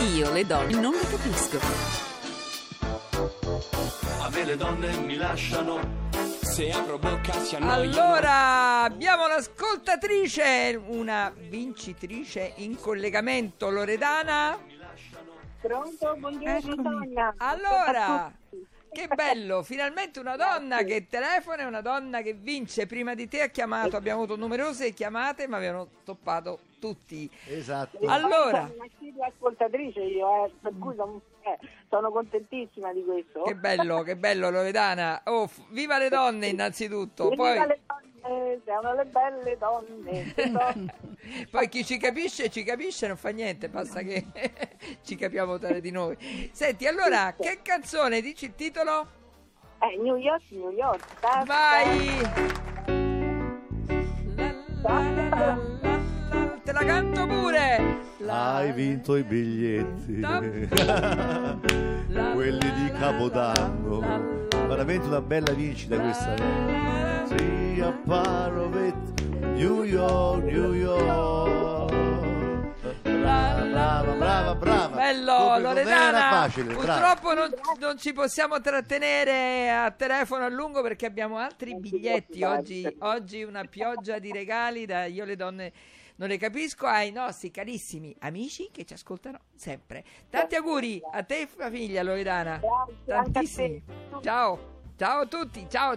Io le donne non le capisco. A me le donne mi lasciano. Se apro bocca si annoiano. Allora, abbiamo l'ascoltatrice, una vincitrice in collegamento, Loredana. Pronto, buongiorno. Eccomi. Donna. Allora, che bello, finalmente una donna che telefona e una donna che vince. Prima di te ha chiamato, abbiamo avuto numerose chiamate, ma avevano toppato tutti. Esatto. Allora, una seria ascoltatrice io, per cui sono contentissima di questo. Che bello Loredana. Oh, viva le donne innanzitutto. Poi... Viva le donne, siamo le belle donne. Poi chi ci capisce, non fa niente, basta che ci capiamo tra di noi. Senti, allora, che canzone? Dici il titolo? New York, New York. Basta. Vai! Te la canto pure! Hai vinto i biglietti, quelli di Capodanno. Veramente una bella vincita questa. Sì, a Parovet, New York, New York. Brava. Bello, come Loredana. Non era facile, purtroppo non ci possiamo trattenere a telefono a lungo perché abbiamo altri biglietti. Oggi una pioggia di regali da Io le donne non le capisco ai nostri carissimi amici che ci ascoltano sempre. Tanti auguri a te e famiglia, Loredana. Tantissimi. Ciao a tutti. Ciao.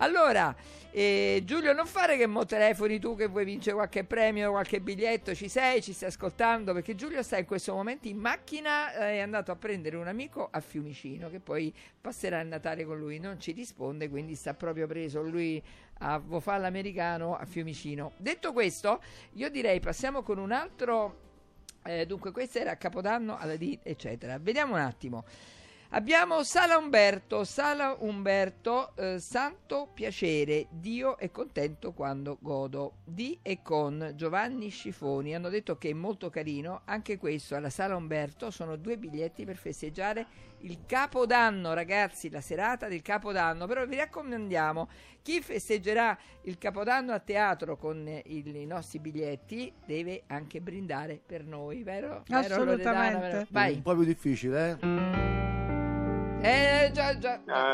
Allora, Giulio, non fare che mo telefoni tu che vuoi vincere qualche premio, qualche biglietto, ci stai ascoltando, perché Giulio sta in questo momento in macchina, è andato a prendere un amico a Fiumicino che poi passerà il Natale con lui, non ci risponde, quindi sta proprio preso lui a Vofà l'americano a Fiumicino. Detto questo, io direi passiamo con un altro, dunque questa era a Capodanno, alla D, eccetera. Vediamo un attimo. Abbiamo Sala Umberto, Santo Piacere, Dio è contento quando godo, di e con Giovanni Scifoni. Hanno detto che è molto carino, anche questo alla Sala Umberto, sono 2 biglietti per festeggiare il Capodanno, ragazzi, la serata del Capodanno. Però vi raccomandiamo, chi festeggerà il Capodanno a teatro con i nostri biglietti deve anche brindare per noi, vero? Assolutamente. Vero? Vai. È un po' più difficile, Già.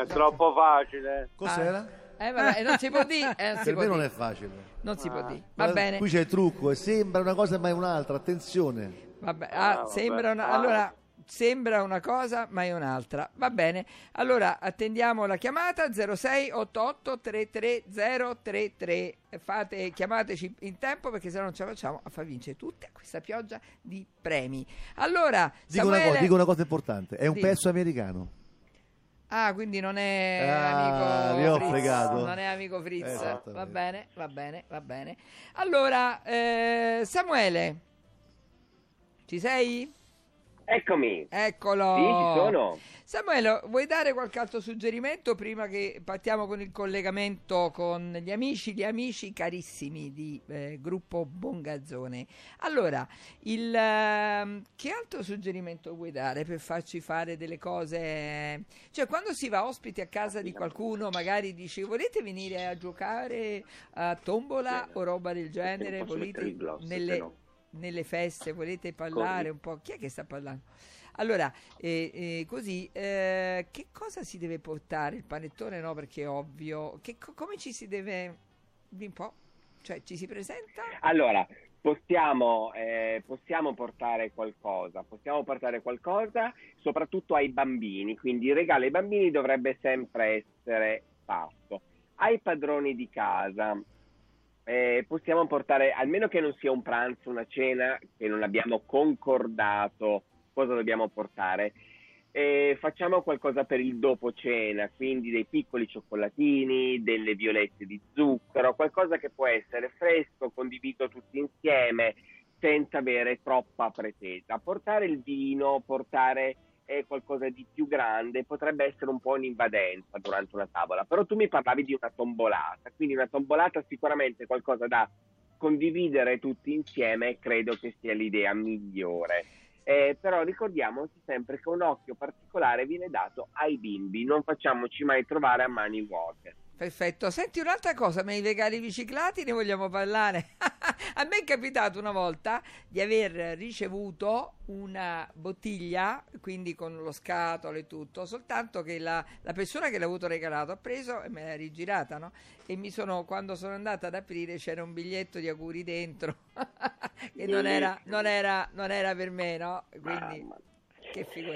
Troppo facile. Cos'era? Vabbè, non si può dire. Per me non è facile. Non si può dire. Va bene. Qui c'è il trucco, sembra una cosa ma è un'altra. Attenzione. Vabbè, sembra una. Allora, sembra una cosa ma è un'altra. Va bene. Allora, attendiamo la chiamata 06 88 33 033. Chiamateci in tempo perché se no non ce la facciamo a far vincere tutta questa pioggia di premi. Allora, dico una cosa importante. È un pezzo americano. Ah, quindi non è amico Fritz, non è amico Fritz. Va bene. Allora, Samuele, ci sei? Eccomi. Eccolo. Sì, ci sono. Samuele, vuoi dare qualche altro suggerimento prima che partiamo con il collegamento con gli amici carissimi di Gruppo Bongarzone? Allora, che altro suggerimento vuoi dare per farci fare delle cose? Cioè, quando si va ospiti a casa di qualcuno, magari dici volete venire a giocare a tombola o roba del genere? Volete nelle feste, volete parlare un po'? Chi è che sta parlando? Allora, così, che cosa si deve portare? Il panettone no, perché è ovvio. Come ci si deve un po'? Cioè, ci si presenta? Allora, possiamo portare qualcosa, soprattutto ai bambini. Quindi il regalo ai bambini dovrebbe sempre essere fatto. Ai padroni di casa possiamo portare, almeno che non sia un pranzo, una cena, che non abbiamo concordato cosa dobbiamo portare, facciamo qualcosa per il dopo cena, quindi dei piccoli cioccolatini, delle violette di zucchero, qualcosa che può essere fresco, condiviso tutti insieme senza avere troppa pretesa. Portare il vino, portare qualcosa di più grande potrebbe essere un po' un'invadenza durante una tavola. Però tu mi parlavi di una tombolata, quindi una tombolata sicuramente qualcosa da condividere tutti insieme, credo che sia l'idea migliore. Però ricordiamoci sempre che un occhio particolare viene dato ai bimbi, non facciamoci mai trovare a mani vuote. Perfetto, senti un'altra cosa, ma i regali riciclati ne vogliamo parlare? A me è capitato una volta di aver ricevuto una bottiglia, quindi con lo scatolo e tutto, soltanto che la persona che l'ha avuto regalato ha preso e me l'ha rigirata, no? E quando sono andata ad aprire c'era un biglietto di auguri dentro, che non era per me, no? Quindi che figura.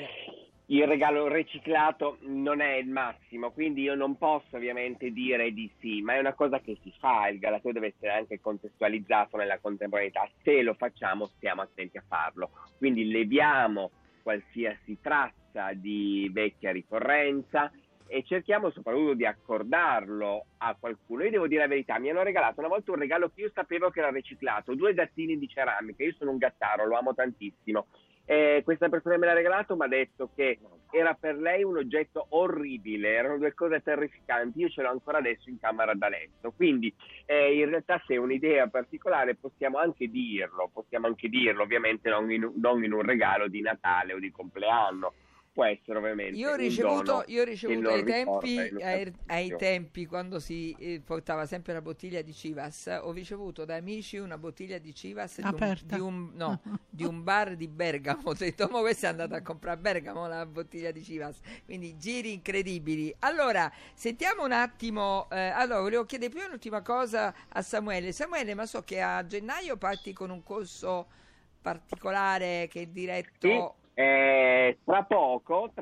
Il regalo riciclato non è il massimo, quindi io non posso ovviamente dire di sì, ma è una cosa che si fa, il galateo deve essere anche contestualizzato nella contemporaneità, se lo facciamo stiamo attenti a farlo, quindi leviamo qualsiasi traccia di vecchia ricorrenza e cerchiamo soprattutto di accordarlo a qualcuno. Io devo dire la verità, mi hanno regalato una volta un regalo che io sapevo che era riciclato, 2 gattini di ceramica, io sono un gattaro, lo amo tantissimo. Questa persona me l'ha regalato, mi ha detto che era per lei un oggetto orribile, erano 2 cose terrificanti, io ce l'ho ancora adesso in camera da letto, quindi in realtà se è un'idea particolare possiamo anche dirlo, ovviamente non in un regalo di Natale o di compleanno, può essere ovviamente io ho ricevuto ai tempi quando si portava sempre la bottiglia di Civas, ho ricevuto da amici una bottiglia di Civas aperta di un bar di Bergamo, ho detto ma questa è andata a comprare a Bergamo la bottiglia di Civas, quindi giri incredibili. Allora sentiamo un attimo, allora volevo chiedere prima un'ultima cosa a Samuele, ma so che a gennaio parti con un corso particolare che è diretto Tra poco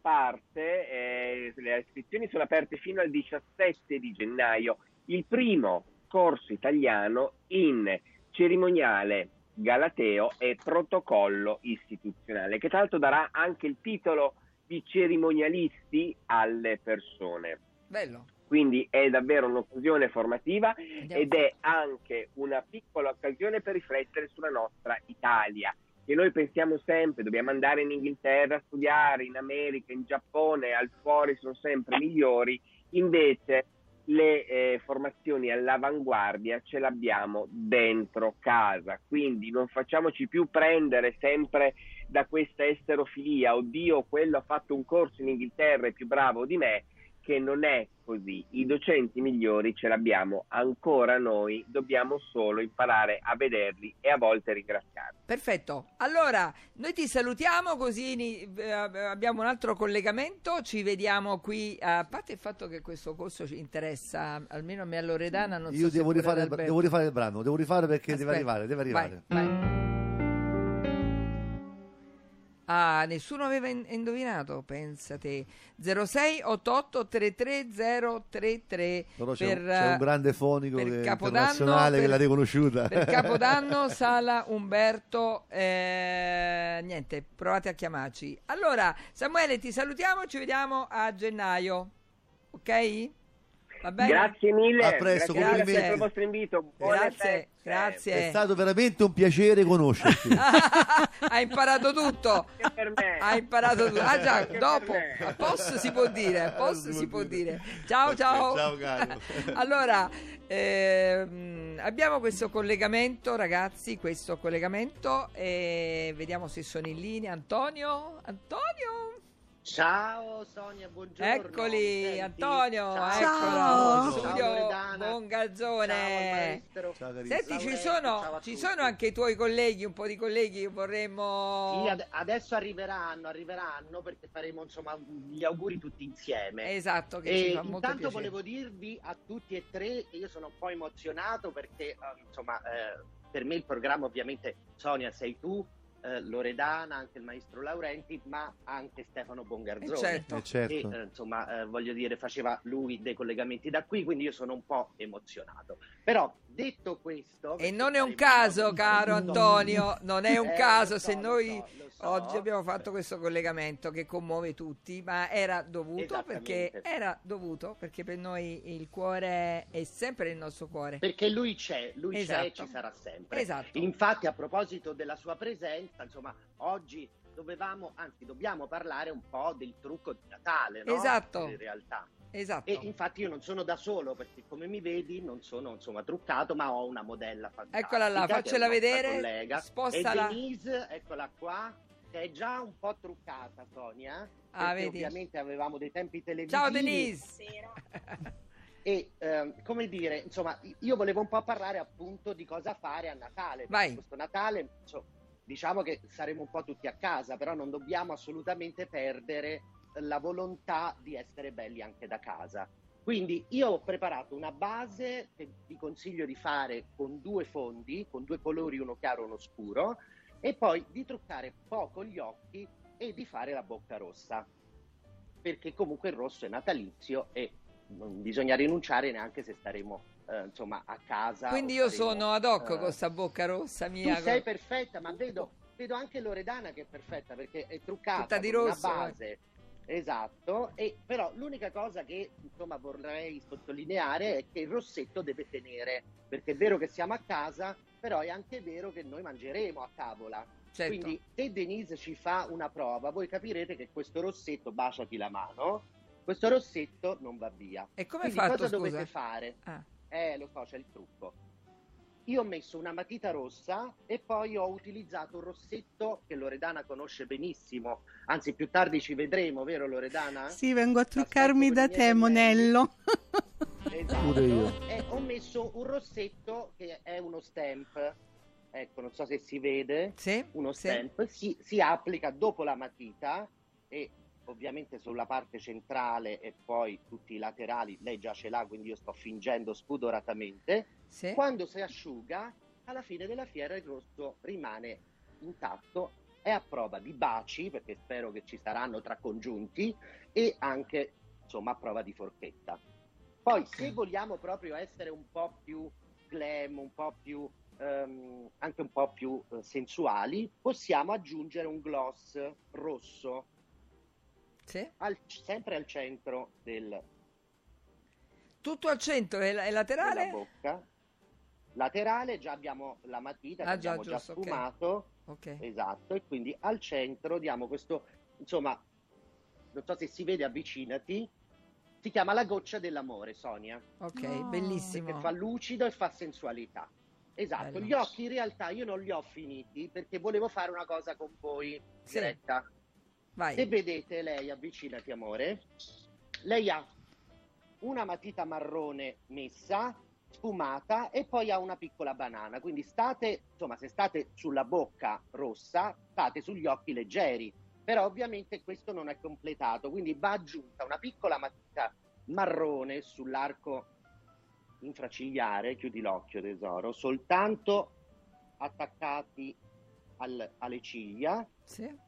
parte, le iscrizioni sono aperte fino al 17 di gennaio, il primo corso italiano in cerimoniale galateo e protocollo istituzionale, che tra l'altro darà anche il titolo di cerimonialisti alle persone. Bello. Quindi è davvero un'occasione formativa ed è anche una piccola occasione per riflettere sulla nostra Italia. Che noi pensiamo sempre, dobbiamo andare in Inghilterra a studiare, in America, in Giappone, al fuori sono sempre migliori, invece le formazioni all'avanguardia ce l'abbiamo dentro casa, quindi non facciamoci più prendere sempre da questa esterofilia, oddio quello ha fatto un corso in Inghilterra è più bravo di me, che non è così, i docenti migliori ce l'abbiamo ancora noi, dobbiamo solo imparare a vederli e a volte ringraziarli. Perfetto, allora noi ti salutiamo così abbiamo un altro collegamento, ci vediamo qui, a parte il fatto che questo corso ci interessa, almeno a me a Loredana non so. Io devo rifare il brano, devo rifare perché deve arrivare. Vai. Ah, nessuno aveva indovinato, pensate. 06 88 33 033. Però c'è un grande fonico internazionale che l'ha riconosciuta. Per Capodanno, Sala Umberto. Niente, provate a chiamarci. Allora, Samuele, ti salutiamo, ci vediamo a gennaio. Ok? Va bene? Grazie mille. A presto, complimenti per il vostro invito. Grazie. È stato veramente un piacere conoscerti. Hai imparato tutto. Anche per me. Hai imparato tutto. Ah già, anche dopo a posto si può dire, a posto si può dire. Ciao Carlo. Allora, abbiamo questo collegamento, ragazzi, e vediamo se sono in linea. Antonio? Ciao Sonia, buongiorno. Eccoli, Antonio. Ciao. Giulio, Bongarzone. Senti, ci sono anche i tuoi colleghi, un po' di colleghi che vorremmo... Sì, adesso arriveranno perché faremo insomma gli auguri tutti insieme. Esatto, che ci fa molto piacere. Intanto volevo dirvi a tutti e tre che io sono un po' emozionato perché insomma per me il programma ovviamente Sonia sei tu, Loredana, anche il maestro Laurenti, ma anche Stefano Bongarzone, certo. Che insomma voglio dire faceva lui dei collegamenti da qui, quindi io sono un po' emozionato, però detto questo e non è un caso, caro Antonio, non è un caso, lo so. Oggi abbiamo fatto questo collegamento che commuove tutti, ma era dovuto perché per noi il cuore è sempre il nostro cuore, perché lui c'è e ci sarà sempre. Esatto. Infatti a proposito della sua presenza, insomma, oggi dobbiamo parlare un po' del trucco di Natale, no? Esatto. In realtà. Esatto. E infatti io non sono da solo perché come mi vedi non sono insomma truccato, ma ho una modella fantastica. Eccola là, faccela vedere. Collega. Spostala. E Denise, eccola qua, che è già un po' truccata, Sonia. Perché ovviamente avevamo dei tempi televisivi. Ciao Denise. Buonasera. E come dire, insomma, io volevo un po' parlare appunto di cosa fare a Natale. Vai. Questo Natale, insomma, diciamo che saremo un po' tutti a casa, però non dobbiamo assolutamente perdere la volontà di essere belli anche da casa. Quindi io ho preparato una base che vi consiglio di fare con due fondi, con due colori, uno chiaro e uno scuro, e poi di truccare poco gli occhi e di fare la bocca rossa, perché comunque il rosso è natalizio e non bisogna rinunciare neanche se staremo insomma a casa. Quindi io staremo, sono ad hoc con questa bocca rossa mia. Tu sei perfetta, ma vedo anche Loredana che è perfetta perché è truccata tutta di rosso, una base. Esatto, e però l'unica cosa che insomma vorrei sottolineare è che il rossetto deve tenere, perché è vero che siamo a casa, però è anche vero che noi mangeremo a tavola. Certo. Quindi se Denise ci fa una prova, voi capirete che questo rossetto, baciati la mano, questo rossetto non va via. E come fate? Cosa dovete fare? Ah. Lo so, c'è il trucco. Io ho messo una matita rossa e poi ho utilizzato un rossetto che Loredana conosce benissimo, anzi più tardi ci vedremo, vero Loredana? Sì, vengo a truccarmi da te, Monello. Esatto. Pure io. E ho messo un rossetto che è uno stamp, ecco, non so se si vede, sì, uno stamp, sì. Si applica dopo la matita e ovviamente sulla parte centrale e poi tutti i laterali, lei già ce l'ha, quindi io sto fingendo spudoratamente. Sì. Quando si asciuga, alla fine della fiera il rosso rimane intatto, è a prova di baci, perché spero che ci saranno tra congiunti, e anche insomma a prova di forchetta. Poi se vogliamo proprio essere un po' più glam, un po' più anche un po' più sensuali, possiamo aggiungere un gloss rosso. Sì. Sempre al centro del... Tutto al centro e laterale? Della bocca. Laterale già abbiamo la matita, che abbiamo già sfumato. Okay. Esatto, e quindi al centro diamo questo, insomma, non so se si vede, avvicinati, si chiama la goccia dell'amore, Sonia. Ok, bellissimo. Perché fa lucido e fa sensualità. Esatto, bello. Gli occhi in realtà io non li ho finiti perché volevo fare una cosa con voi, sì, diretta. Vai. Se vedete, lei, avvicinati amore, lei ha una matita marrone messa, sfumata, e poi ha una piccola banana. Quindi state, insomma, se state sulla bocca rossa, state sugli occhi leggeri. Però ovviamente questo non è completato, quindi va aggiunta una piccola matita marrone sull'arco infracigliare, chiudi l'occhio tesoro, soltanto attaccati alle ciglia. Sì.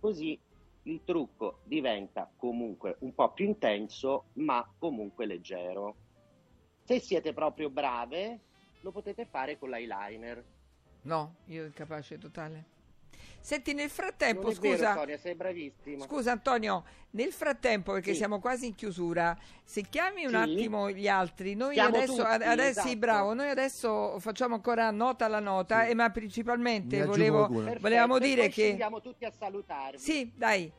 Così il trucco diventa comunque un po' più intenso, ma comunque leggero. Se siete proprio brave, lo potete fare con l'eyeliner. No, io incapace totale. Senti, nel frattempo, non è scusa, vero, Sonia, sei bravissima. Scusa Antonio, nel frattempo, perché sì, siamo quasi in chiusura, se chiami un sì, attimo gli altri, noi chiamo adesso, tutti, adesso esatto, sì, bravo, noi adesso facciamo ancora nota alla nota, sì, ma principalmente volevamo dire che andiamo tutti a salutarvi. Sì, dai.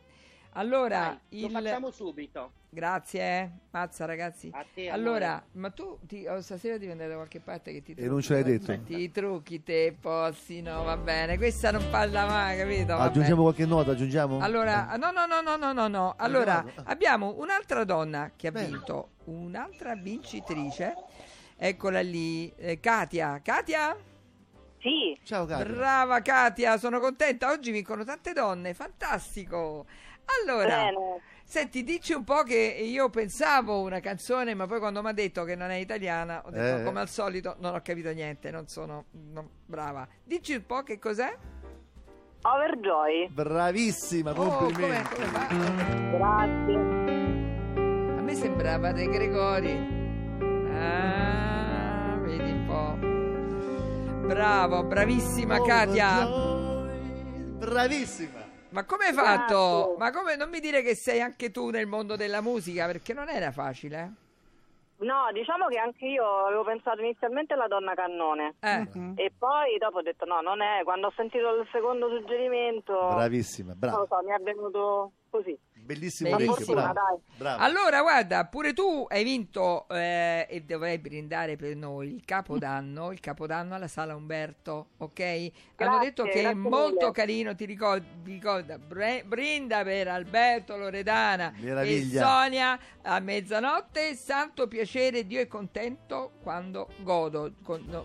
Allora, dai, lo facciamo subito. Grazie, mazza ragazzi. A te, allora, amore. Ma tu stasera devi andare da qualche parte che ti trucchi. E non ce l'hai detto. Ti trucchi te, pozzi, no, va bene. Questa non parla mai, capito? Va aggiungiamo bene, qualche nota, aggiungiamo? Allora, no. Allora, abbiamo un'altra donna che ha vinto, un'altra vincitrice. Eccola lì, Katia. Katia? Sì. Ciao Katia. Brava Katia, sono contenta. Oggi vincono tante donne, fantastico. Allora, bene, senti, dici un po' che io pensavo una canzone, ma poi quando mi ha detto che non è italiana, ho detto come al solito non ho capito niente, non sono brava. Dici un po' che cos'è? Overjoy. Bravissima, complimenti. Come grazie. A me sembrava De Gregori. Ah, vedi un po'. Bravo, bravissima Katia. Bravissima. Ma come hai fatto? Ma come, non mi dire che sei anche tu nel mondo della musica, perché non era facile, No, diciamo che anche io avevo pensato inizialmente alla Donna Cannone. E poi dopo ho detto no, non è. Quando ho sentito il secondo suggerimento, bravissima, brava. Non lo so, mi è venuto così. bellissimo vecchio, bravo. Allora guarda, pure tu hai vinto e dovrai brindare per noi il capodanno alla Sala Umberto, ok? Grazie, hanno detto che è molto carino, ti ricorda brinda per Alberto, Loredana Meraviglia. E Sonia a mezzanotte, santo piacere, Dio è contento quando godo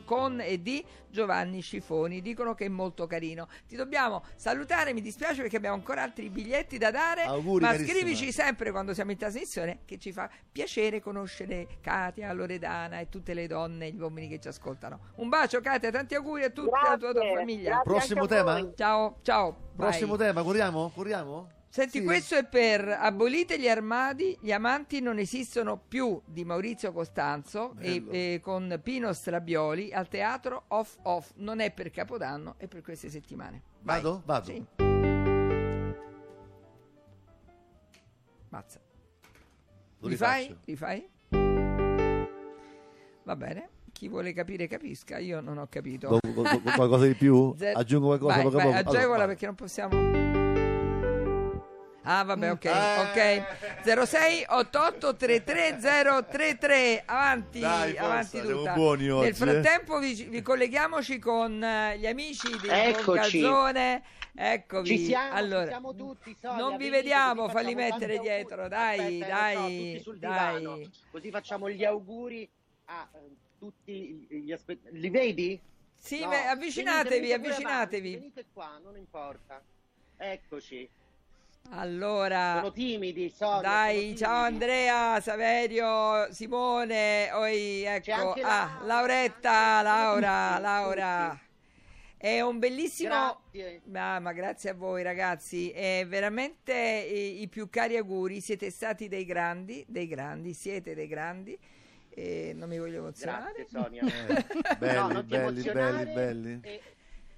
con e di Giovanni Scifoni, dicono che è molto carino. Ti dobbiamo salutare, mi dispiace perché abbiamo ancora altri biglietti da dare. Auguri, ma carissima. Scrivici sempre quando siamo in trasmissione, che ci fa piacere conoscere Katia, Loredana e tutte le donne e gli uomini che ci ascoltano. Un bacio Katia, tanti auguri a tutta la tua famiglia. Prossimo tema? Ciao. Prossimo tema, corriamo? Senti, sì. Questo è per abolite gli armadi, gli amanti non esistono più, di Maurizio Costanzo e con Pino Strabioli al teatro off off. Non è per Capodanno, è per queste settimane. Vai. Vado? Sì. Mazza. Rifai? Va bene. Chi vuole capire capisca, io non ho capito. Qualcosa di più? Aggiungo qualcosa? Vai, agevola allora, perché non possiamo... Ah vabbè, ok. 06 88 33033, avanti. Dai, avanti forza, tutta. Buoni oggi, nel frattempo vi colleghiamoci con gli amici di Bongarzone. Eccovi. Ci siamo tutti, Sonia, non vi vediamo, falli mettere dietro, dai. Divano, così facciamo gli auguri a tutti gli aspettatori. Li vedi? Sì, no. Avvicinatevi. Venite qua, non importa. Eccoci. Allora, sono timidi, Sonia, ciao Andrea, Saverio, Simone, ecco, Lauretta, Laura. È un bellissimo... Grazie. Ma grazie a voi ragazzi, è veramente i più cari auguri, siete stati dei grandi. Non mi voglio emozionare. Grazie Sonia. Belli.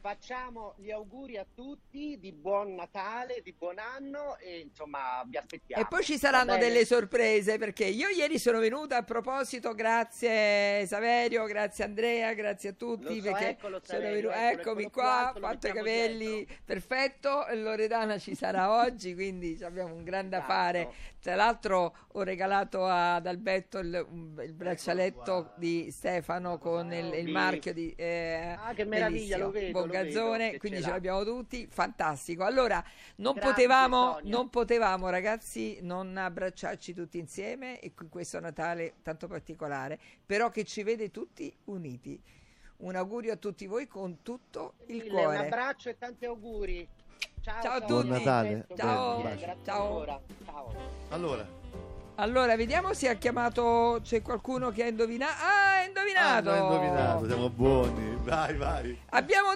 Facciamo gli auguri a tutti di buon Natale, di buon anno e insomma vi aspettiamo. E poi ci saranno delle sorprese, perché io ieri sono venuta a proposito, grazie Saverio, grazie Andrea, grazie a tutti. Lo so, perché eccolo, Saverio, sono venuta, eccomi qua, fatto i capelli, dietro. Perfetto, Loredana ci sarà oggi, quindi abbiamo un grande affare. Tra l'altro ho regalato ad Alberto il braccialetto di Stefano con il marchio di... che meraviglia, lo vedo. Gazzone, quindi ce l'abbiamo tutti, fantastico. Allora non potevamo ragazzi non abbracciarci tutti insieme e questo Natale tanto particolare, però che ci vede tutti uniti. Un augurio a tutti voi con tutto il cuore, un abbraccio e tanti auguri. Ciao a tutti, buon Natale. Ciao. Allora, vediamo se ha chiamato, c'è qualcuno che ha indovinato. Ha indovinato, siamo buoni. Vai. Abbiamo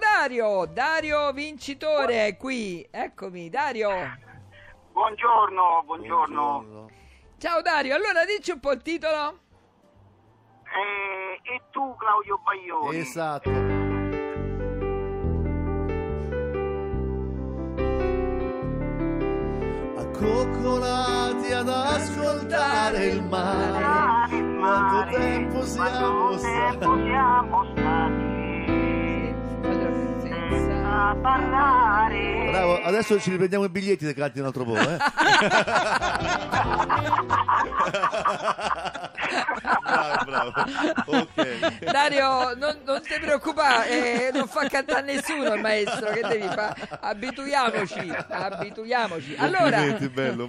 Dario vincitore qui. Eccomi, Dario. Buongiorno. Ciao Dario, allora dici un po' il titolo. E tu Claudio Baglioni. Esatto. Accoccolati ad ascoltare il mare, quanto tempo siamo stati senza parlare. Bravo, adesso ci riprendiamo i biglietti se canti un altro po', Bravo. Okay. Dario, non ti preoccupare, non fa cantare nessuno il maestro, che devi fare? Abituiamoci. Allora, andrai. Bene,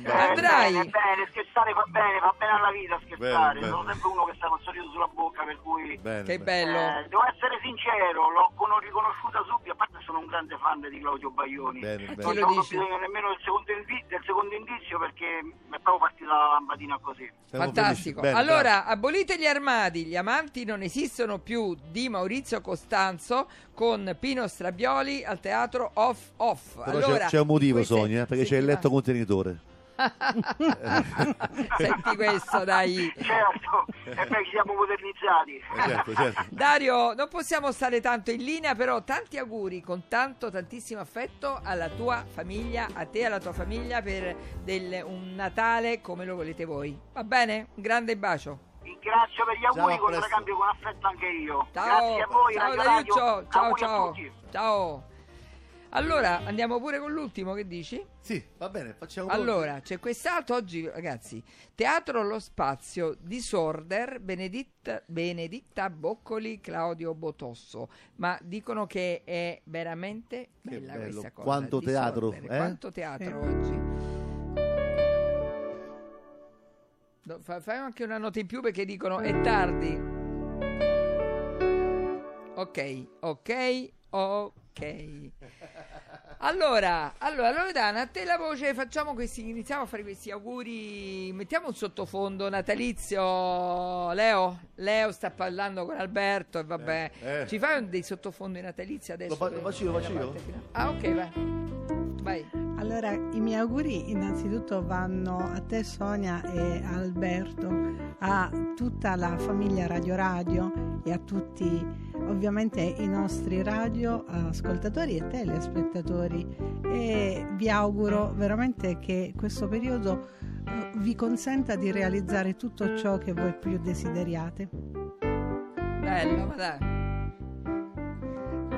scherzare va bene alla vita scherzare. Bene. Sono sempre uno che sta con sorriso sulla bocca, per cui che bello. Devo essere sincero, l'ho riconosciuta subito, a parte sono un grande fan di Claudio Baglioni. Non ho bisogno nemmeno del secondo indizio perché mi è proprio partita la lampadina così. Fantastico. Allora, abolite gli armadi, gli amanti non esistono più, di Maurizio Costanzo con Pino Strabioli al teatro off off. Però allora, c'è un motivo, Sonia, perché c'è il letto contenitore. Senti questo, dai. Certo, e poi ci siamo modernizzati. Certo. Dario, non possiamo stare tanto in linea, però tanti auguri con tantissimo affetto alla tua famiglia, a te e alla tua famiglia, per un Natale come lo volete voi. Va bene? Un grande bacio. Grazie per gli auguri, ciao, con il ragazzo, con affetto anche io. Ciao, grazie a voi, ciao Dariuccio, ciao. Allora andiamo pure con l'ultimo, che dici? Sì, va bene, facciamo. Allora c'è quest'altro oggi, ragazzi. Teatro Lo Spazio, Disorder, Benedetta Boccoli, Claudio Botosso. Ma dicono che è veramente bella questa cosa. Quanto Disorder, teatro, eh? Quanto teatro oggi. No, fai anche una nota in più perché dicono è tardi. Ok. Allora Loredana, a te la voce, facciamo questi, iniziamo a fare questi auguri, mettiamo un sottofondo natalizio. Leo sta parlando con Alberto e vabbè. Ci fai dei sottofondi natalizi adesso? Lo faccio io? Ah, ok, vai. Allora, i miei auguri innanzitutto vanno a te Sonia e Alberto, a tutta la famiglia Radio Radio e a tutti ovviamente i nostri radioascoltatori e telespettatori, e vi auguro veramente che questo periodo vi consenta di realizzare tutto ciò che voi più desideriate. Bello, ma dai.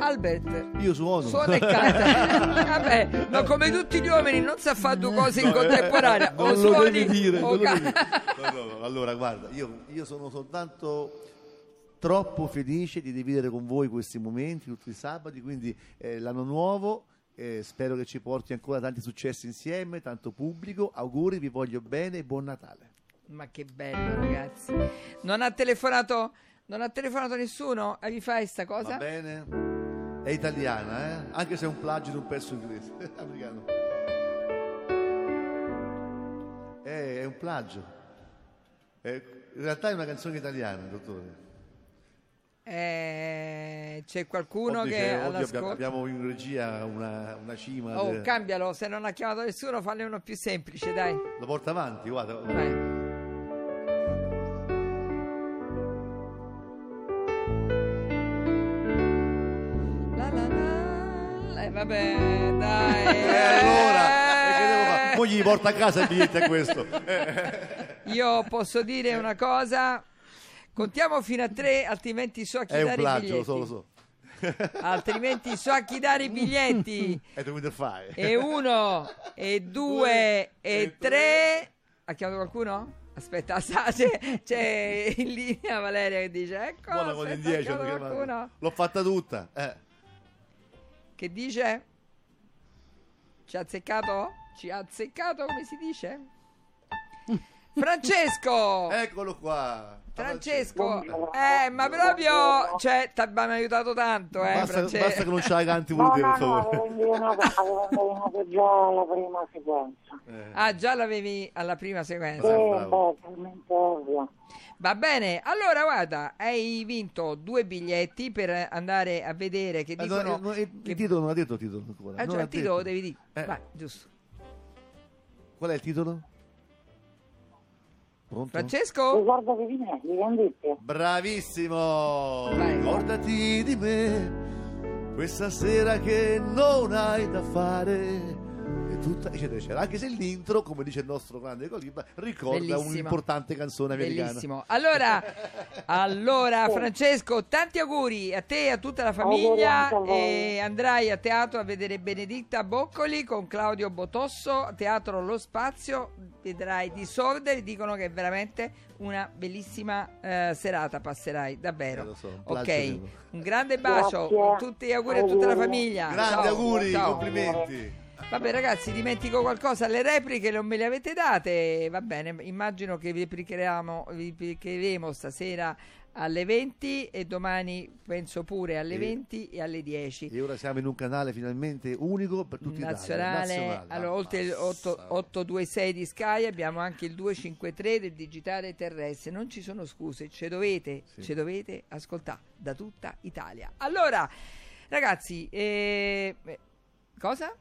Albert, io suono e canta. Vabbè, ma come tutti gli uomini non sa fare due cose in contemporanea. Non lo devi dire. No. Allora, guarda, io sono soltanto troppo felice di dividere con voi questi momenti tutti i sabati, quindi l'anno nuovo, spero che ci porti ancora tanti successi insieme, tanto pubblico, auguri, vi voglio bene e buon Natale. Ma che bello, ragazzi. Non ha telefonato nessuno? Vi fai sta cosa? Va bene, è italiana, anche se è un plagio di un pezzo inglese americano. È un plagio, in realtà è una canzone italiana, dottore. C'è qualcuno che all'ascolto? Abbiamo in regia una cima. Cambialo, se non ha chiamato nessuno fanne uno più semplice, dai. Lo porta avanti, guarda. Vai. Vabbè, dai. Allora, poi gli porta a casa il biglietto a questo. Io posso dire una cosa. Contiamo fino a 3, altrimenti so a chi dare i biglietti. È un plagio, lo so. Altrimenti so a chi dare i biglietti. E 1, e 2, e 3. Ha chiamato qualcuno? Aspetta, c'è in linea Valeria che dice: ecco, l'ho fatta tutta. Che dice? Ci ha azzeccato, come si dice? Francesco! Eccolo qua! Francesco! Ma proprio... Cioè, mi ha aiutato tanto, Basta che non c'hai tanti volumi, per favore. No, già alla prima sequenza. Ah, già l'avevi alla prima sequenza? Sì, ovvio. Va bene, allora guarda, hai vinto 2 biglietti per andare a vedere che dicono... Il titolo non ha detto il titolo ancora. Il titolo devi dire. Vai, giusto. Qual è il titolo? Pronto? Francesco? Ricordo che vieni, bravissimo! Vai. Ricordati di me questa sera che non hai da fare. Eccetera. Anche se l'intro, come dice il nostro grande Calimba, ricorda un'importante canzone americana. Bellissimo. Allora Francesco, tanti auguri a te e a tutta la famiglia, e andrai a teatro a vedere Benedetta Boccoli con Claudio Botosso, Teatro Lo Spazio, vedrai Disorder, dicono che è veramente una bellissima serata, passerai davvero. Lo so, ok, un grande bacio, tutti gli auguri a tutta la famiglia. Grandi auguri, complimenti. Vabbè ragazzi, dimentico qualcosa, le repliche non me le avete date, va bene, immagino che vi replicheremo stasera alle 20 e domani penso pure alle 20 e alle 10. E ora siamo in un canale finalmente unico per tutti i nazionale. Allora, oltre il 826 di Sky abbiamo anche il 253 del digitale terrestre, non ci sono scuse, ci dovete ascoltare da tutta Italia. Allora ragazzi, cosa?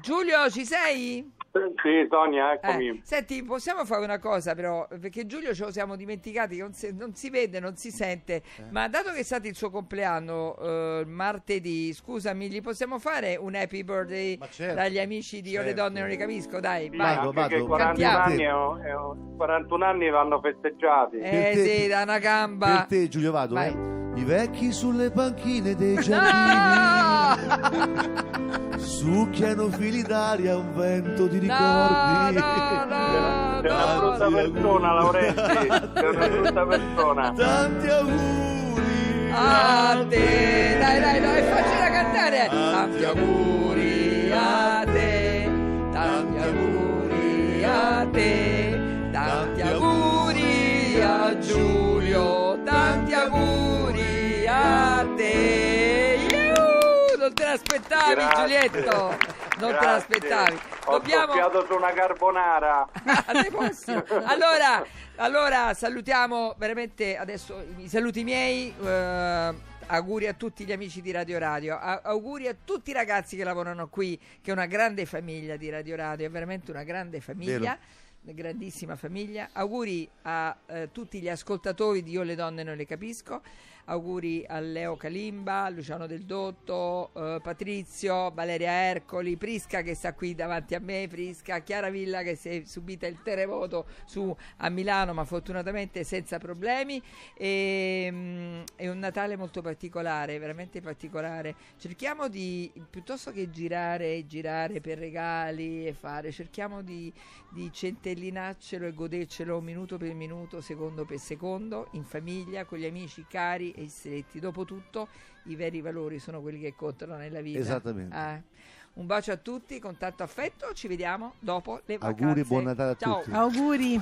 Giulio, ci sei? Sì, Sonia, eccomi. Senti, possiamo fare una cosa però, perché Giulio ce lo siamo dimenticati, che non si vede, non si sente, ma dato che è stato il suo compleanno martedì, scusami, gli possiamo fare un happy birthday dagli amici di Io le donne non le capisco, dai, sì, vai. Perché 41 anni vanno festeggiati. Sì, da una gamba. Per te Giulio vado, vai. I vecchi sulle panchine dei giardini Succhiano fili d'aria, un vento di ricordi. Sei una brutta persona, Laurenti. Sei una brutta persona. Tanti auguri a te. Dai, dai, dai, faccela cantare. Tanti auguri a te. Tanti auguri a te. Tanti auguri a Giulio. Tanti auguri a te. Non te l'aspettavi. Grazie. Giulietto, non grazie. Te l'aspettavi. Dobbiamo... Ho scoppiato su una carbonara. Allora salutiamo veramente adesso i saluti miei, auguri a tutti gli amici di Radio Radio, auguri a tutti i ragazzi che lavorano qui, che è una grande famiglia di Radio Radio, è veramente una grande famiglia. Vero. Una grandissima famiglia. Auguri a tutti gli ascoltatori di Io le donne non le capisco. Auguri a Leo Calimba, Luciano Del Dotto, Patrizio, Valeria Ercoli, Prisca che sta qui davanti a me, Prisca, Chiara Villa che si è subita il terremoto su a Milano ma fortunatamente senza problemi. È un Natale molto particolare, veramente particolare. Cerchiamo di, piuttosto che girare per regali e fare, cerchiamo di centellinarcelo e godercelo minuto per minuto, secondo per secondo, in famiglia, con gli amici cari e stretti. Dopotutto i veri valori sono quelli che contano nella vita. Esattamente. Un bacio a tutti, con tanto affetto, ci vediamo dopo le vacanze. Auguri, buon Natale a tutti. Ciao. Auguri.